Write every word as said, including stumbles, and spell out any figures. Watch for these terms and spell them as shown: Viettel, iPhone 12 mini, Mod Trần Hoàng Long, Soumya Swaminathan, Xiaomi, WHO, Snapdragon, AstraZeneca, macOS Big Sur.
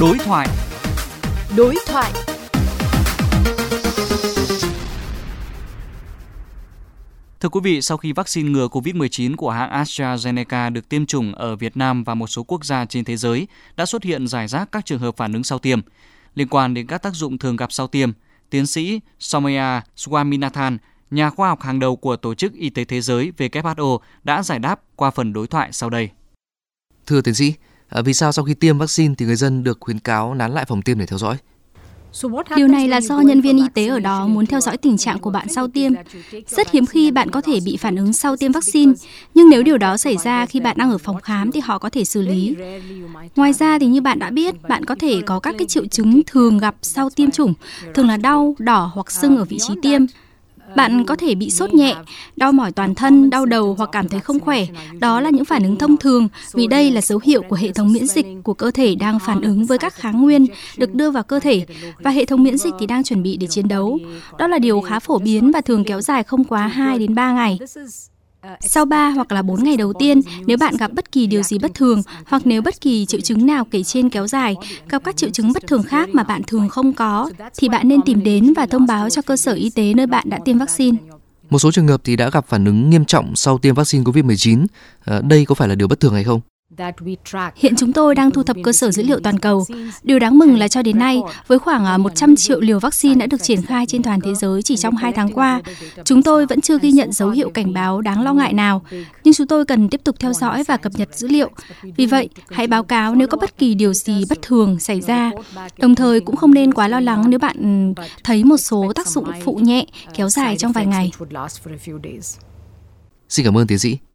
Đối thoại. Đối thoại. Thưa quý vị, sau khi vaccine ngừa covid mười chín của hãng AstraZeneca được tiêm chủng ở Việt Nam và một số quốc gia trên thế giới, đã xuất hiện rải rác các trường hợp phản ứng sau tiêm. Liên quan đến các tác dụng thường gặp sau tiêm, tiến sĩ Soumya Swaminathan, nhà khoa học hàng đầu của Tổ chức Y tế Thế giới W H O đã giải đáp qua phần đối thoại sau đây. Thưa tiến sĩ, vì sao sau khi tiêm vaccine thì người dân được khuyến cáo nán lại phòng tiêm để theo dõi? Điều này là do nhân viên y tế ở đó muốn theo dõi tình trạng của bạn sau tiêm. Rất hiếm khi bạn có thể bị phản ứng sau tiêm vaccine, nhưng nếu điều đó xảy ra khi bạn đang ở phòng khám thì họ có thể xử lý. Ngoài ra thì như bạn đã biết, bạn có thể có các cái triệu chứng thường gặp sau tiêm chủng, thường là đau, đỏ hoặc sưng ở vị trí tiêm. Bạn có thể bị sốt nhẹ, đau mỏi toàn thân, đau đầu hoặc cảm thấy không khỏe. Đó là những phản ứng thông thường vì đây là dấu hiệu của hệ thống miễn dịch của cơ thể đang phản ứng với các kháng nguyên được đưa vào cơ thể và hệ thống miễn dịch thì đang chuẩn bị để chiến đấu. Đó là điều khá phổ biến và thường kéo dài không quá hai đến ba ngày. Sau ba hoặc là bốn ngày đầu tiên, nếu bạn gặp bất kỳ điều gì bất thường hoặc nếu bất kỳ triệu chứng nào kể trên kéo dài, gặp các triệu chứng bất thường khác mà bạn thường không có, thì bạn nên tìm đến và thông báo cho cơ sở y tế nơi bạn đã tiêm vaccine. Một số trường hợp thì đã gặp phản ứng nghiêm trọng sau tiêm vaccine covid mười chín. Đây có phải là điều bất thường hay không? Hiện chúng tôi đang thu thập cơ sở dữ liệu toàn cầu. Điều đáng mừng là cho đến nay, với khoảng một trăm triệu liều vaccine đã được triển khai trên toàn thế giới chỉ trong hai tháng qua, chúng tôi vẫn chưa ghi nhận dấu hiệu cảnh báo đáng lo ngại nào, nhưng chúng tôi cần tiếp tục theo dõi và cập nhật dữ liệu. Vì vậy, hãy báo cáo nếu có bất kỳ điều gì bất thường xảy ra. Đồng thời cũng không nên quá lo lắng nếu bạn thấy một số tác dụng phụ nhẹ kéo dài trong vài ngày. Xin cảm ơn tiến sĩ.